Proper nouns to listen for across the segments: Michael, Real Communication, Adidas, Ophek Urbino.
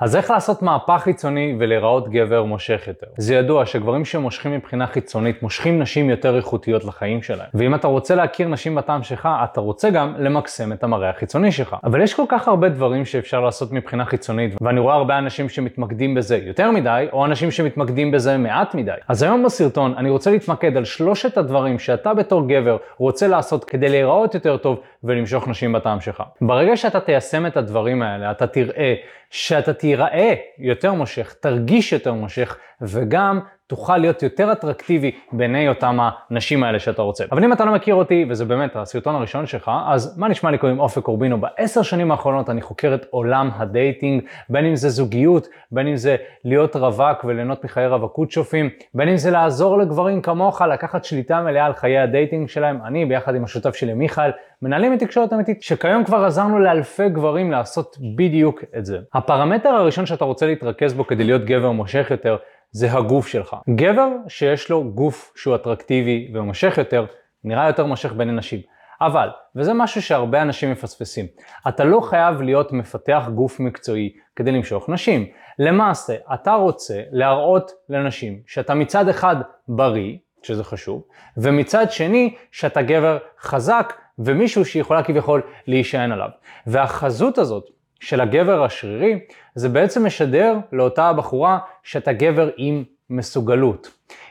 אז איך לעשות מהפך חיצוני ולהיראות גבר מושך יותר? זה ידוע שגברים שמושכים מבחינה חיצונית מושכים נשים יותר איכותיות לחיים שלהם. ואם אתה רוצה להכיר נשים בטעם שלך, אתה רוצה גם למקסם את המראה החיצוני שלך. אבל יש כל כך הרבה דברים שאפשר לעשות מבחינה חיצונית, ואני רואה הרבה אנשים שמתמקדים בזה יותר מדי, או אנשים שמתמקדים בזה מעט מדי. אז היום בסרטון אני רוצה להתמקד על שלושת הדברים שאתה בתור גבר רוצה לעשות כדי להיראות יותר טוב ולמשוך נשים בטעם שלך. ברגע שאתה תיישם את הדברים האלה, אתה תראה שאתה תיראה יותר מושך, תרגיש יותר מושך, וגם תוכל להיות יותר אטרקטיבי בעיני אותם הנשים האלה שאתה רוצה. אבל אם אתה לא מכיר אותי, וזה באמת הסרטון הראשון שלך, אז מה נשמע לי? קוראים אופק אורבינו. ב10 שנים האחרונות אני חוקר את עולם הדייטינג, בין אם זה זוגיות, בין אם זה להיות רווק וליהנות מחיי רווקות שופים, בין אם זה לעזור לגברים כמוך לקחת שליטה מלאה על חיי הדייטינג שלהם. אני ביחד עם השותף שלי מיכאל מנהלים את תקשורת אמיתית, שכיום כבר עזרנו לאלפי גברים לעשות בדיוק את זה. הפרמטר הראשון שאתה רוצה להתרכז בו כדי להיות גבר מושך יותר זה הגוף שלך. גבר שיש לו גוף שהוא אטרקטיבי ומושך יותר, נראה יותר מושך בין אנשים. אבל, וזה משהו שהרבה אנשים מפספסים, אתה לא חייב להיות מפתח גוף מקצועי כדי למשוך נשים. למעשה, אתה רוצה להראות לנשים שאתה מצד אחד בריא, שזה חשוב, ומצד שני שאתה גבר חזק ומישהו שיכולה כביכול להישען עליו. והחזות הזאת של הגבר השרירי, זה בעצם משדר לאותה הבחורה שאתה גבר עם מסוגלות.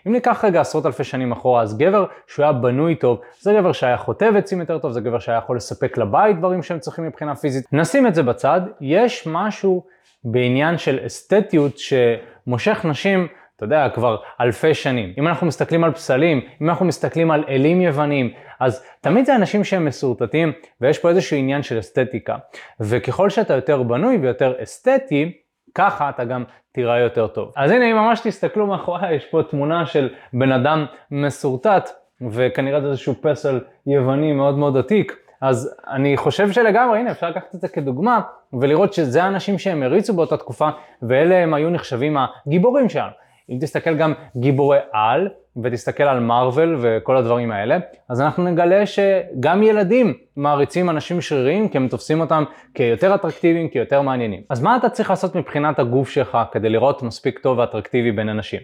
אם ניקח רגע 10,000 שנים אחורה, אז גבר שהוא היה בנוי טוב, זה גבר שהיה חוטב עצים יותר טוב, זה גבר שהיה יכול לספק לבית דברים שהם צריכים מבחינה פיזית. נשים את זה בצד, יש משהו בעניין של אסתטיות שמושך נשים, אתה יודע, כבר אלפי שנים. אם אנחנו מסתכלים על פסלים, אם אנחנו מסתכלים על אלים יוונים, אז תמיד זה אנשים שהם מסורטטים, ויש פה איזשהו עניין של אסתטיקה. וככל שאתה יותר בנוי ויותר אסתטי, ככה אתה גם תראה יותר טוב. אז הנה, אם ממש תסתכלו מאחורי, יש פה תמונה של בן אדם מסורטט, וכנראה זה איזשהו פסל יווני מאוד מאוד עתיק. אז אני חושב שלגמרי, הנה, אפשר לקחת את זה כדוגמה, ולראות שזה האנשים שהם הריצו באותה תקופה, ואלה הם היו נחשבים הגיבורים שלנו. אם תסתכל גם גיבורי על, ותסתכל על מרוול וכל הדברים האלה, אז אנחנו נגלה שגם ילדים מעריצים אנשים שריריים, כי הם תופסים אותם כיותר אטרקטיביים, כיותר מעניינים. אז מה אתה צריך לעשות מבחינת הגוף שלך כדי לראות מספיק טוב ואטרקטיבי בין אנשים?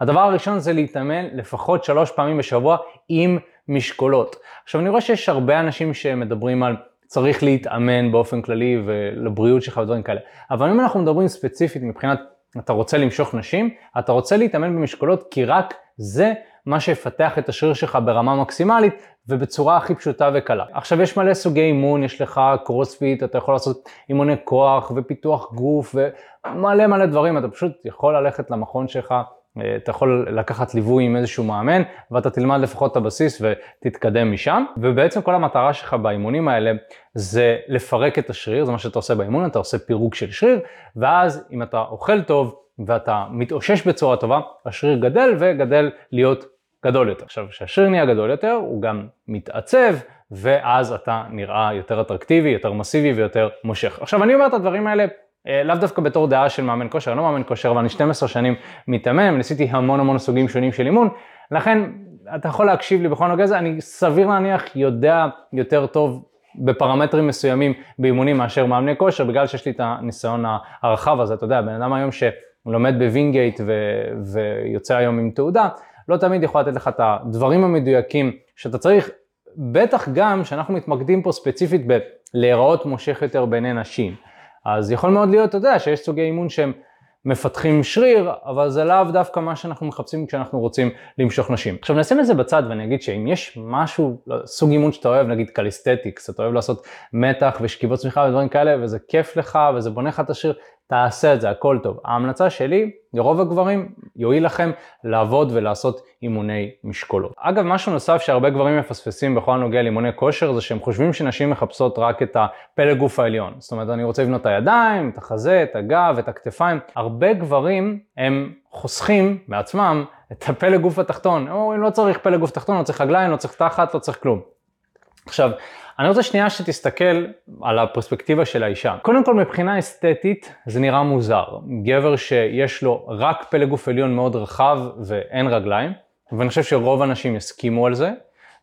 הדבר הראשון זה להתאמן לפחות 3 פעמים בשבוע עם משקולות. עכשיו אני רואה שיש הרבה אנשים שמדברים על צריך להתאמן באופן כללי ולבריאות שלך ודברים כאלה. אבל אם אנחנו מדברים ספציפית מבחינת אתה רוצה למשוך נשים, אתה רוצה להתאמן במשקולות, כי רק זה מה שיפתח את השריר שלך ברמה מקסימלית ובצורה הכי פשוטה וקלה. עכשיו יש מלא סוגי אימון, יש לך קרוספיט, אתה יכול לעשות אימוני כוח ופיתוח גוף ומלא מלא דברים, אתה פשוט יכול ללכת למכון שלך, אתה יכול לקחת ליווי עם איזשהו מאמן, ואתה תלמד לפחות את הבסיס ותתקדם משם. ובעצם כל המטרה שלך באימונים האלה זה לפרק את השריר, זה מה שאתה עושה באימון, אתה עושה פירוק של שריר, ואז אם אתה אוכל טוב ואתה מתאושש בצורה טובה, השריר גדל וגדל להיות גדול יותר. עכשיו, כשהשריר נהיה גדול יותר, הוא גם מתעצב, ואז אתה נראה יותר אטרקטיבי, יותר מסיבי ויותר מושך. עכשיו, אני אומר את הדברים האלה, לאו דווקא בתור דעה של מאמן כושר, אני לא מאמן כושר, אבל אני 12 שנים מתאמן, וניסיתי המון סוגים שונים של אימון, לכן אתה יכול להקשיב לי בכל נוגע זה, אני סביר להניח יודע יותר טוב בפרמטרים מסוימים באימונים מאשר מאמני כושר, בגלל שיש לי את הניסיון הרחב הזה, אתה יודע, בן אדם היום שלומד בווינגייט ויוצא היום עם תעודה, לא תמיד יכול לתת לך את הדברים המדויקים שאתה צריך, בטח גם שאנחנו מתמקדים פה ספציפית בלהיראות מושך יותר בעיני נשים. אז יכול מאוד להיות, אתה יודע, שיש סוגי אימון שהם מפתחים שריר, אבל זה לאו דווקא מה שאנחנו מחפשים כשאנחנו רוצים למשוך נשים. עכשיו נשים את זה בצד ואני אגיד שאם יש משהו, סוג אימון שאתה אוהב, נגיד קליסתטיקס, אתה אוהב לעשות מתח ושכיבות צמיחה ודברים כאלה, וזה כיף לך וזה בונה לך את השריר, תעשה את זה, הכל טוב. ההמלצה שלי, לרוב הגברים, יועיל לכם לעבוד ולעשות אימוני משקולות. אגב, משהו נוסף שהרבה גברים מפספסים בכל הנוגע לאימוני כושר, זה שהם חושבים שנשים מחפשות רק את הפלג גוף העליון. זאת אומרת, אני רוצה לבנות את הידיים, את החזה, את הגב, את הכתפיים. הרבה גברים הם חוסכים בעצמם את הפלג גוף התחתון. הם אומרים, לא צריך פלג גוף תחתון, לא צריך רגליים, לא צריך תחת, לא צריך כלום. עכשיו, אני רוצה שנייה שתסתכל על הפרספקטיבה של האישה. קודם כל, מבחינה אסתטית, זה נראה מוזר. גבר שיש לו רק פלג גוף עליון מאוד רחב ואין רגליים, ואני חושב שרוב האנשים יסכימו על זה,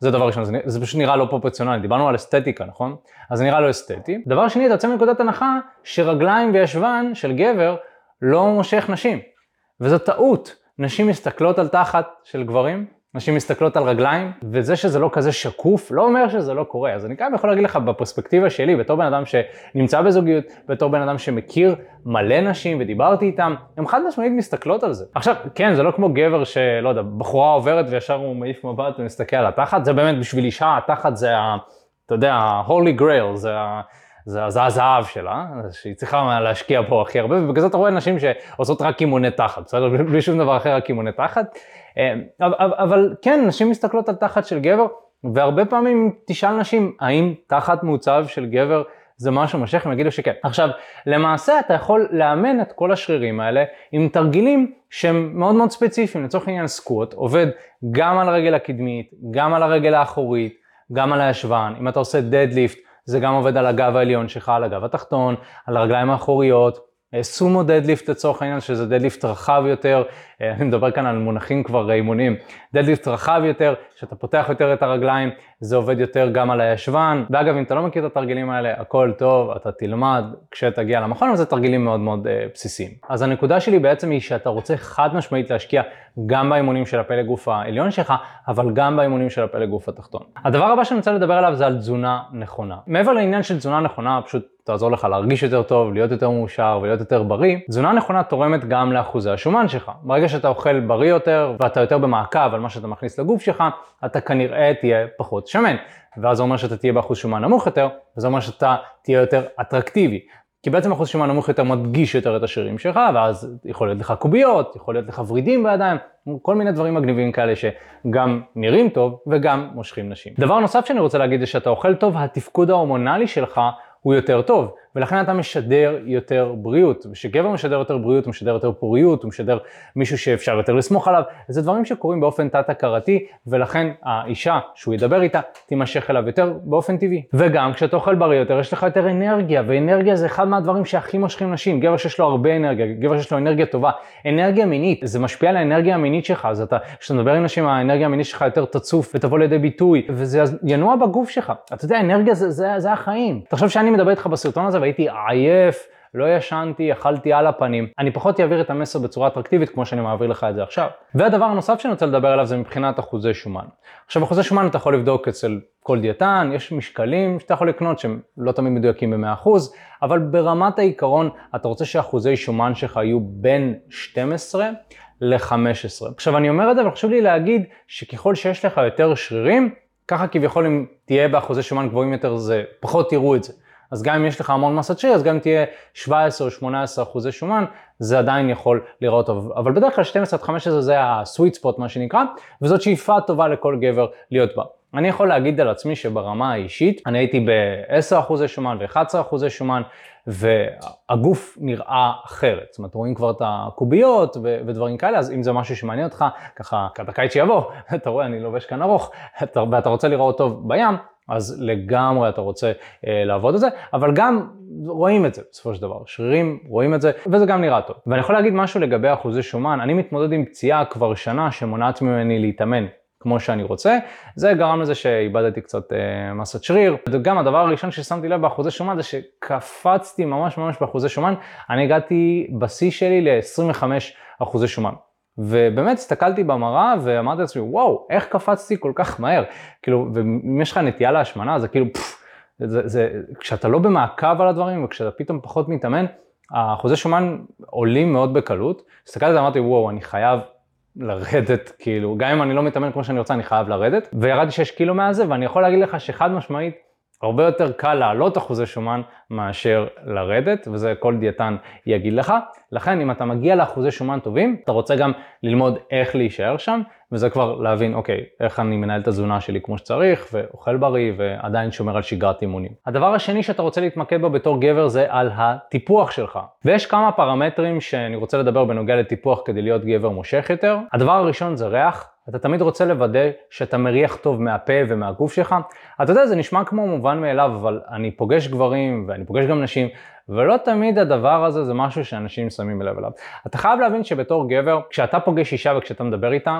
זה דבר ראשון, זה פשוט נראה לא פרופורציונלי, דיברנו על אסתטיקה, נכון? אז זה נראה לא אסתטי. דבר שני, אתה יוצא מנקודת הנחה שרגליים וישבן של גבר לא מושך נשים, וזו טעות. נשים מסתכלות על תחת של גברים, נשים מסתכלות על רגליים, וזה שזה לא כזה שקוף, לא אומר שזה לא קורה. אז אני גם יכול להגיד לך בפרספקטיבה שלי, בתור בן אדם שנמצא בזוגיות, בתור בן אדם שמכיר מלא נשים ודיברתי איתם, הם חד משמעית מסתכלות על זה. עכשיו, כן, זה לא כמו גבר שלא יודע, בחורה עוברת וישר הוא מעיף מבט ומסתכל על התחת, זה באמת בשביל אישה, התחת זה, אתה יודע, ה-Holy Grail, זה הזהב שלה, שהיא צריכה להשקיע פה הכי הרבה, ובגלל זה אתה רואה נשים שעושות רק כימוני תחת, בסדר? בלי שום דבר אחר, רק כימוני תחת. אבל כן, נשים מסתכלות על תחת של גבר, והרבה פעמים תשאל נשים, האם תחת מעוצב של גבר זה משהו משך? הם יגידו שכן. עכשיו, למעשה אתה יכול לאמן את כל השרירים האלה עם תרגילים שהם מאוד מאוד ספציפיים, לצורך העניין סקווט, עובד גם על הרגל הקדמית, גם על הרגל האחורית, גם על הישבן, אם אתה עושה דדליפט, זה גם עובד על הגב העליון שלך, על הגב התחתון, על הרגליים האחוריות, סומו דדליפט לצורך העניין, שזה דדליפט רחב יותר, אני מדבר כאן על מונחים כבר אימונים, דדליפט רחב יותר, שאתה פותח יותר את הרגליים, זה עובד יותר גם על הישבן, ואגב, אם אתה לא מכיר את התרגילים האלה, הכל טוב, אתה תלמד כשתגיע למכון, אבל זה תרגילים מאוד מאוד בסיסיים. אז הנקודה שלי בעצם היא שאתה רוצה חד משמעית להשקיע גם באימונים של הפלג גוף העליון שלך, אבל גם באימונים של הפלג גוף התחתון. הדבר הבא שאני רוצה לדבר עליו זה על תזונה נכונה. מעבר לעניין של תזונה נכונה, פשוט תעזור לך להרגיש יותר טוב, להיות יותר מאושר ולהיות יותר בריא, תזונה נכונה תורמת גם לאחוזי השומן שלך. ברגע שאתה אוכל בריא יותר ואתה יותר במעקב על מה שאתה מכניס לגוף שלך, אתה כנראה תהיה פחות שמן. ואז זה אומר שאתה תהיה באחוז שומן נמוך יותר, וזה אומר שאתה תהיה יותר אטרקטיבי. כי בעצם אחוז שומן נמוך יותר מדגיש יותר את השרירים שלך, ואז יכול להיות לך קוביות, יכול להיות לך ורידים בידיים, כל מיני דברים מגניבים כאלה שגם נראים טוב וגם מושכים נשים. דבר נוסף שאני רוצה להגיד זה שאתה אוכל טוב, התפקוד ההורמונלי שלך הוא יותר טוב, ולכן אתה משדר יותר בריאות. וכשגבר משדר יותר בריאות, הוא משדר יותר פוריות, הוא משדר מישהו שאפשר יותר לסמוך עליו. זה דברים שקורים באופן תת-הכרתי, ולכן האישה שהוא ידבר איתה, תימשך אליו יותר באופן טבעי. וגם כשאתה אוכל בריא יותר, יש לך יותר אנרגיה, ואנרגיה זה אחד מהדברים שהכי מושכים נשים. גבר שיש לו הרבה אנרגיה, גבר שיש לו אנרגיה טובה, אנרגיה מינית, זה משפיע על האנרגיה המינית שלך. אז כשאתה מדבר עם נשים, האנרגיה המינית שלך יותר תצוף ותבוא לידי ביטוי, וזה ינוע בגוף שלך. אתה יודע, אנרגיה זה החיים. אתה חושב שאני מדבר איתך בסרטון הזה, והייתי עייף, לא ישנתי, אכלתי על הפנים. אני פחות אעביר את המסר בצורה אטרקטיבית כמו שאני מעביר לך את זה עכשיו. והדבר הנוסף שאני רוצה לדבר עליו זה מבחינת אחוזי שומן. עכשיו, אחוזי שומן אתה יכול לבדוק אצל כל דיאטן, יש משקלים שאתה יכול לקנות שהם לא תמיד מדויקים ב-100%, אבל ברמת העיקרון אתה רוצה שאחוזי שומן שלך יהיו בין 12 ל-15. עכשיו, אני אומר את זה, אבל חשוב לי להגיד שככל שיש לך יותר שרירים, ככה כביכול אם תהיה באחוזי שומן גבוהים יותר, זה פחות יראו את זה. אז גם אם יש לך המון מסת שריר, אז גם תהיה 17 או 18% שומן, זה עדיין יכול לראות טוב. אבל בדרך כלל 12-15 זה הסוויט ספוט מה שנקרא, וזאת שאיפה טובה לכל גבר להיות בה. אני יכול להגיד על עצמי שברמה האישית, אני הייתי ב-10% שומן ו-11% שומן, והגוף נראה אחרת. זאת אומרת, רואים כבר את הקוביות ודברים כאלה, אז אם זה משהו שמעניין אותך, ככה הקיץ שיבוא, אתה רואה, אני לובש כאן ארוך, ואתה רוצה לראות טוב בים, אז לגמרי אתה רוצה לעבוד את זה, אבל גם רואים את זה בסופו של דבר, שרירים רואים את זה, וזה גם נראה טוב. ואני יכול להגיד משהו לגבי אחוזי שומן, אני מתמודד עם פציעה כבר שנה שמונעת ממני להתאמן כמו שאני רוצה, זה גרם לזה שאיבדתי קצת מסת שריר. גם הדבר הראשון ששמתי לב באחוזי שומן זה שקפצתי ממש באחוזי שומן, אני הגעתי בשיא שלי ל-25% שומן. ובאמת הסתכלתי במראה ואמרתי לעצמי, וואו, איך קפצתי כל כך מהר? כאילו, ואם יש לך נטייה להשמנה, זה כאילו, כשאתה לא במעקב על הדברים, וכשאתה פתאום פחות מתאמן, האחוזי שומן עולים מאוד בקלות. הסתכלתי ואמרתי, וואו, אני חייב לרדת, כאילו, גם אם אני לא מתאמן כמו שאני רוצה, אני חייב לרדת. וירדתי 6 קילו מהזה, ואני יכול להגיד לך שחד משמעית, הרבה יותר קל לעלות אחוזי שומן מאשר לרדת, וזה כל דיאטן יגיד לך. לכן, אם אתה מגיע לאחוזי שומן טובים, אתה רוצה גם ללמוד איך להישאר שם, וזה כבר להבין, אוקיי, איך אני מנהל את התזונה שלי כמו שצריך, ואוכל בריא, ועדיין שומר על שגרת אימונים. הדבר השני שאתה רוצה להתמקד בו בתור גבר זה על הטיפוח שלך. ויש כמה פרמטרים שאני רוצה לדבר בנוגע לטיפוח כדי להיות גבר מושך יותר. הדבר הראשון זה ריח. אתה תמיד רוצה לוודא שאתה מריח טוב מהפה ומהגוף שלך. אתה יודע, זה נשמע כמו מובן מאליו, אבל אני פוגש גברים ואני פוגש גם נשים, ולא תמיד הדבר הזה זה משהו שאנשים שמים לב אליו. אתה חייב להבין שבתור גבר, כשאתה פוגש אישה וכשאתה מדבר איתה,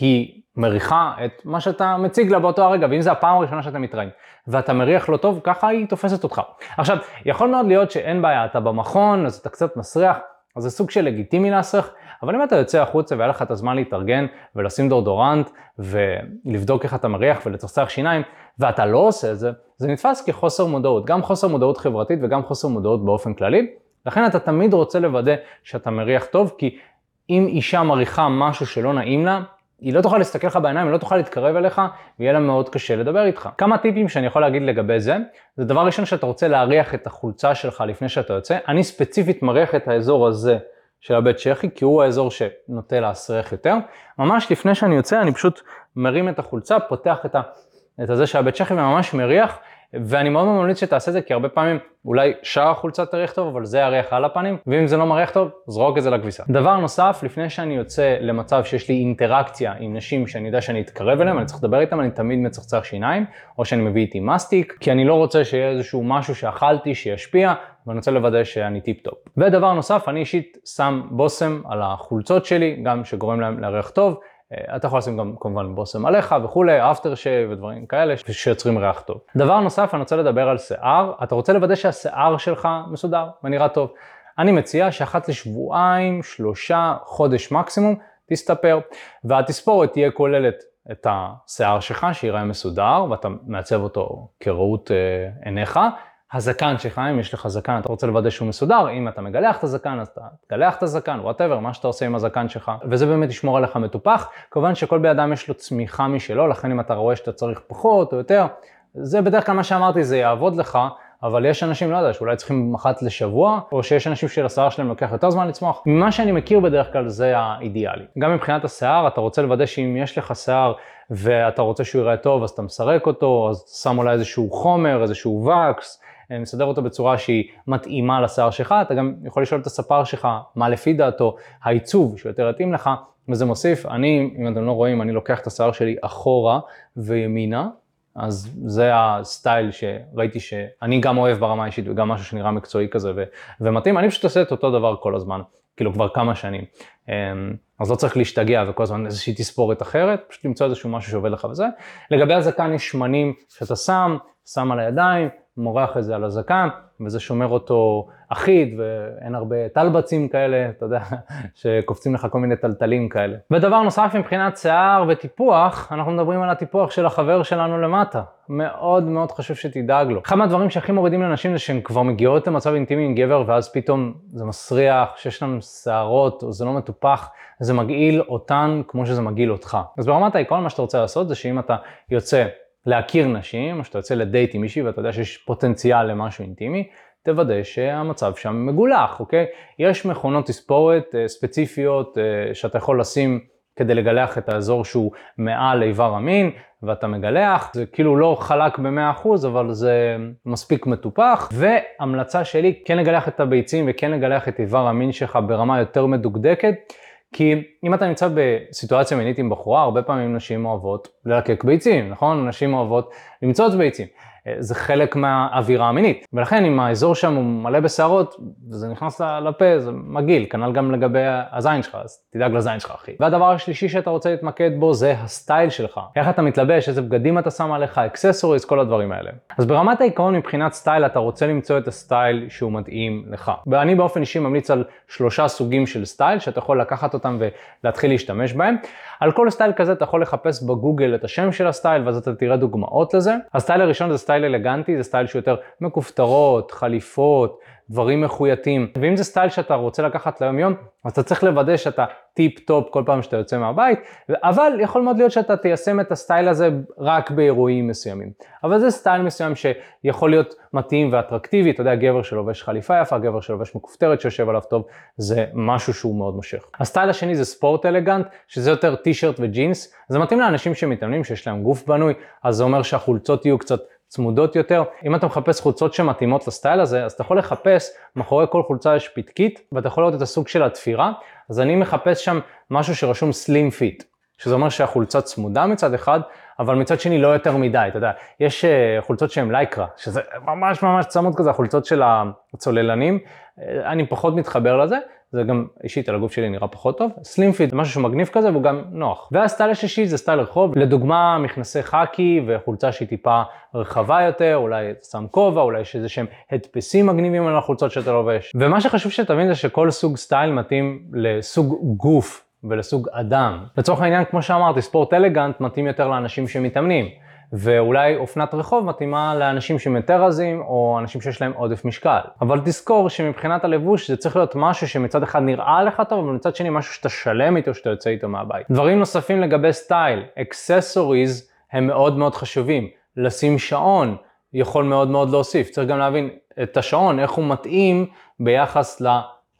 היא מריחה את מה שאתה מציג לה באותו הרגע, ואם זה הפעם הראשונה שאתה מתראיין, ואתה מריח לא טוב, ככה היא תופסת אותך. עכשיו, יכול מאוד להיות שאין בעיה, אתה במכון, אז אתה קצת מסריח, אז זה סוג של לגיטימי להסריח, אבל אם אתה יוצא החוצה והיה לך את הזמן להתארגן ולשים דורדורנט ולבדוק איך אתה מריח ולצחצח שיניים, ואתה לא עושה את זה, זה נתפס כחוסר מודעות, גם חוסר מודעות חברתית וגם חוסר מודעות באופן כללי. לכן אתה תמיד רוצה לוודא שאתה מריח טוב, כי אם אישה מריחה משהו שלא נעים לה, היא לא תוכל להסתכל לך בעיניים, היא לא תוכל להתקרב אליך, ויהיה לה מאוד קשה לדבר איתך. כמה טיפים שאני יכול להגיד לגבי זה, זה דבר ראשון שאתה רוצה להריח את החולצה שלך לפני שאתה יוצא. אני ספציפית מריח את האזור הזה של הבית שכי, כי הוא האזור שנוטה להסריח יותר. ממש לפני שאני יוצא, אני פשוט מרים את החולצה, פותח את הזה של הבית שכי וממש מריח, ואני מאוד ממליץ שתעשה את זה, כי הרבה פעמים אולי שער החולצה תריח טוב, אבל זה יריח על הפנים, ואם זה לא מריח טוב, זרוק את זה לכביסה. דבר נוסף, לפני שאני יוצא למצב שיש לי אינטראקציה עם נשים שאני יודע שאני אתקרב אליהם, אני צריך לדבר איתם, אני תמיד מצחצח שיניים, או שאני מביא איתי מסטיק, כי אני לא רוצה שיהיה איזשהו משהו שאכלתי שישפיע, ואני רוצה לוודא שאני טיפ-טופ. ודבר נוסף, אני אישית שם בושם על החולצות שלי, גם שגורם להם להריח טוב, אתה יכול לשים גם כמובן בושם עליך וכולי, אפטר שייב ודברים כאלה שיוצרים ריח טוב. דבר נוסף, אני רוצה לדבר על שיער, אתה רוצה לוודא שהשיער שלך מסודר ונראה טוב. אני מציע שאחת לשבועיים, 3, חודש מקסימום, תסתפר, והתספורת תהיה כוללת את השיער שלך שיראה מסודר ואתה מעצב אותו כראות עיניך. הזקן שלך, אם יש לך זקן, אתה רוצה לוודא שהוא מסודר, אם אתה מגלח את הזקן, אז אתה תגלח את הזקן, whatever, מה שאתה עושה עם הזקן שלך, וזה באמת ישמור עליך מטופח, כמובן שכל באדם יש לו צמיחה משלו, לכן אם אתה רואה שאתה צריך פחות או יותר, זה בדרך כלל מה שאמרתי, זה יעבוד לך, אבל יש אנשים, לא יודע, שאולי צריכים אחת לשבוע, או שיש אנשים שלשיער שלהם לוקח יותר זמן לצמוח. ממה שאני מכיר בדרך כלל זה האידיאלי. גם מבחינת השיער, אתה רוצה לוודא שאם יש לך שיער ואתה רוצה שהוא יראה טוב, אז אתה מסרק אותו, אז שם אולי איזשהו חומר, איזשהו וקס, מסדר אותו בצורה שהיא מתאימה לשיער שלך, אתה גם יכול לשאול את הספר שלך מה לפי דעתו, העיצוב שיותר יתאים לך, וזה מוסיף, אני, אם אתם לא רואים, אני לוקח את השיער שלי אחורה וימינה, אז זה הסטייל שראיתי שאני גם אוהב ברמה האישית וגם משהו שנראה מקצועי כזה ומתאים, אני פשוט עושה את אותו דבר כל הזמן, כאילו כבר כמה שנים, אז לא צריך להשתגע וכל הזמן איזושהי תספורת אחרת, פשוט למצוא איזשהו משהו שעובד לך וזה. לגבי הזקן יש שמנים שאתה שם על הידיים, מורח את זה על הזקן, וזה שומר אותו אחיד, ואין הרבה טלבצים כאלה, אתה יודע, שקופצים לך כל מיני טלטלים כאלה. ודבר נוסף מבחינת שיער וטיפוח, אנחנו מדברים על הטיפוח של החבר שלנו למטה. מאוד מאוד חשוב שתדאג לו. אחד מהדברים שהכי מורידים לנשים זה שהן כבר מגיעות למצב אינטימי עם גבר, ואז פתאום זה מסריח, שיש להם שערות, או זה לא מטופח, זה מגעיל אותן כמו שזה מגעיל אותך. אז ברמת העיקרון מה שאתה רוצה לעשות זה שאם אתה יוצא להכיר נשים, או שאתה יוצא לדייט עם מישהי ואתה יודע שיש פוטנציאל למשהו אינטימי, תוודא שהמצב שם מגולח, אוקיי? יש מכונות תספורת ספציפיות שאתה יכול לשים כדי לגלח את האזור שהוא מעל איבר המין, ואתה מגלח, זה כאילו לא חלק ב-100%, אבל זה מספיק מטופח, והמלצה שלי כן לגלח את הביצים וכן לגלח את איבר המין שלך ברמה יותר מדוקדקת, כי אם אתה נמצא בסיטואציה מינית עם בחורה, הרבה פעמים נשים אוהבות ללקק ביצים, נכון? נשים אוהבות למצוא ביצים. זה חלק מהאווירה המינית. ולכן אם האזור שם הוא מלא בשערות, זה נכנס לפה, זה מגעיל, כנ"ל גם לגבי הזין שלך, אז תדאג לזין שלך, אחי. והדבר השלישי שאתה רוצה להתמקד בו זה הסטייל שלך. איך אתה מתלבש, איזה בגדים אתה שם עליך, אקססוריז, כל הדברים האלה. אז ברמת העיקרון מבחינת סטייל, אתה רוצה למצוא את הסטייל שהוא מתאים לך. ואני באופן אישי ממליץ על 3 סוגים של סטייל, שאתה יכול לקחת אותם ולהתחיל להשתמש בהם. על כל סטייל כזה אתה יכול לחפש בגוגל את השם של הסטייל, ואז אתה תראה דוגמאות לזה. הסטייל הראשון זה סטייל אלגנטי, זה סטייל שיותר מכופתרות, חליפות, דברים מחוייתים. ואם זה סטייל שאתה רוצה לקחת ליום יום, אז אתה צריך לוודא שאתה טיפ-טופ כל פעם שאתה יוצא מהבית, אבל יכול מאוד להיות שאתה תיישם את הסטייל הזה רק באירועים מסוימים. אבל זה סטייל מסוים שיכול להיות מתאים ואטרקטיבי, אתה יודע, גבר שלובש חליפה יפה, גבר שלובש מכופתרת שיושב עליו טוב, זה משהו שהוא מאוד מושך. הסטייל השני זה ספורט אלגנט, שזה יותר טישרט וג'ינס, זה מתאים לאנשים שמתאמנים, שיש להם גוף בנוי, אז זה אומר שהחולצות יהיו קצת צמודות יותר. אם אתה מחפש חולצות שמתאימות לסטייל הזה, אז אתה יכול לחפש, מאחורי כל חולצה יש פתקית, ואתה יכול לראות את הסוג של התפירה, אז אני מחפש שם משהו שרשום סלים פיט, שזה אומר שהחולצה צמודה מצד אחד, אבל מצד שני לא יותר מדי, אתה יודע, יש חולצות שהן לייקרה, שזה ממש צמוד כזה, החולצות של הצוללנים, אני פחות מתחבר לזה, זה גם אישית על הגוף שלי נראה פחות טוב. סלים פיט זה משהו שמגניב כזה והוא גם נוח. והסטייל השלישי זה סטייל רחוב, לדוגמה מכנסי חאקי וחולצה שהיא טיפה רחבה יותר, אולי שם כובע, אולי יש איזה שהם הדפסים מגניבים על החולצות שאתה לובש. ומה שחשוב שתבין זה שכל סוג סטייל מתאים לסוג גוף ולסוג אדם. לצורך העניין, כמו שאמרתי, ספורט אלגנט מתאים יותר לאנשים שמתאמנים. ואולי אופנת רחוב מתאימה לאנשים שהם יותר רזים או אנשים שיש להם עודף משקל. אבל תזכור שמבחינת הלבוש זה צריך להיות משהו שמצד אחד נראה לך טוב, אבל מצד שני משהו שאתה שלם איתו, שאתה יוצא איתו מהבית. דברים נוספים לגבי סטייל, אקססוריז הם מאוד מאוד חשובים. לשים שעון יכול מאוד מאוד להוסיף. צריך גם להבין את השעון, איך הוא מתאים ביחס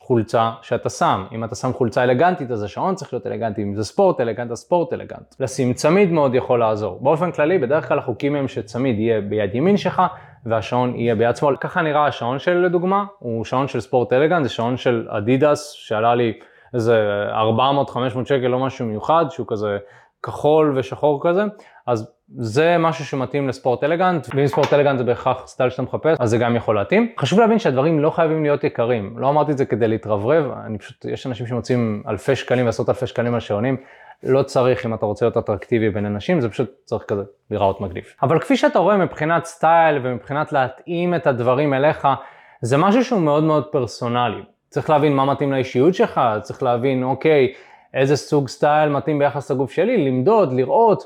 חולצה שאתה שם. אם אתה שם חולצה אלגנטית, אז השעון צריך להיות אלגנטי. אם זה ספורט אלגנט, אז ספורט אלגנט. לשים צמיד מאוד יכול לעזור. באופן כללי, בדרך כלל החוקים הם שצמיד יהיה ביד ימין שלך, והשעון יהיה ביד שמאל. ככה נראה השעון שלי לדוגמה, הוא שעון של ספורט אלגנט, זה שעון של אדידס, שעלה לי איזה 400-500 שקל, לא משהו מיוחד, שהוא כזה כחול ושחור כזה. אז זה משהו שמתאים לספורט אלגנט, ואם ספורט אלגנט זה בהכרח סטייל שאתה מחפש, אז זה גם יכול להתאים. חשוב להבין שהדברים לא חייבים להיות יקרים. לא אמרתי את זה כדי להתרברב, יש אנשים שמוצאים אלפי שקלים ועשרות אלפי שקלים על שעונים. לא צריך, אם אתה רוצה להיות אטרקטיבי בין אנשים, זה פשוט צריך כזה לראות מגניב. אבל כפי שאתה רואה מבחינת סטייל ומבחינת להתאים את הדברים אליך, זה משהו שהוא מאוד מאוד פרסונלי. צריך להבין מה מתאים לאישיות שלך, צריך להבין, אוקיי, איזה סוג סטייל מתאים ביחס לגוף שלי, למדוד, לראות.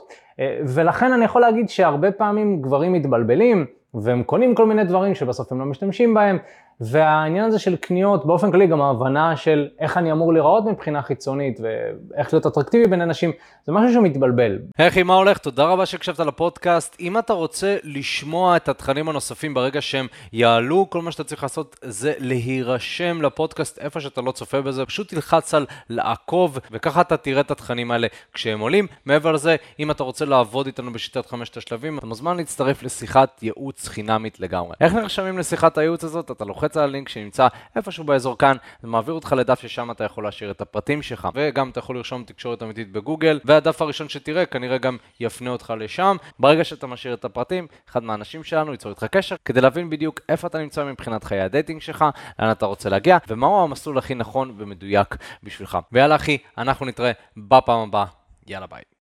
ולכן אני יכול להגיד שהרבה פעמים גברים מתבלבלים והם קונים כל מיני דברים שבסוף הם לא משתמשים בהם, והעניין הזה של קניות, באופן כללי גם ההבנה של איך אני אמור לראות מבחינה חיצונית ואיך להיות אטרקטיבי בין אנשים, זה משהו שמתבלבל. היי, מה הולך? תודה רבה שהקשבת לפודקאסט. אם אתה רוצה לשמוע את התכנים הנוספים ברגע שהם יעלו, כל מה שאתה צריך לעשות זה להירשם לפודקאסט איפה שאתה לא צופה בזה, פשוט תלחץ על לעקוב, וככה אתה תראה את התכנים האלה כשהם עולים. מעבר לזה, אם אתה רוצה לעבוד איתנו בשיטת 5 השלבים, אתה מוזמן להצטרף לשיחת ייעוץ חינמית לגמרי. איך נרשמים לשיחת הייעוץ הזאת? אתה לוחץ על הלינק שנמצא איפשהו באזור כאן, זה מעביר אותך לדף ששם אתה יכול להשאיר את הפרטים שלך, וגם אתה יכול לרשום תקשורת אמיתית בגוגל, והדף הראשון שתראה כנראה גם יפנה אותך לשם. ברגע שאתה משאיר את הפרטים, אחד מהאנשים שלנו ייצור איתך קשר כדי להבין בדיוק איפה אתה נמצא מבחינת חיי הדייטינג שלך, לאן אתה רוצה להגיע ומהו המסלול הכי נכון ומדויק בשבילך. ויאללה אחי, אנחנו נתראה בפעם הבאה. יאללה ביי.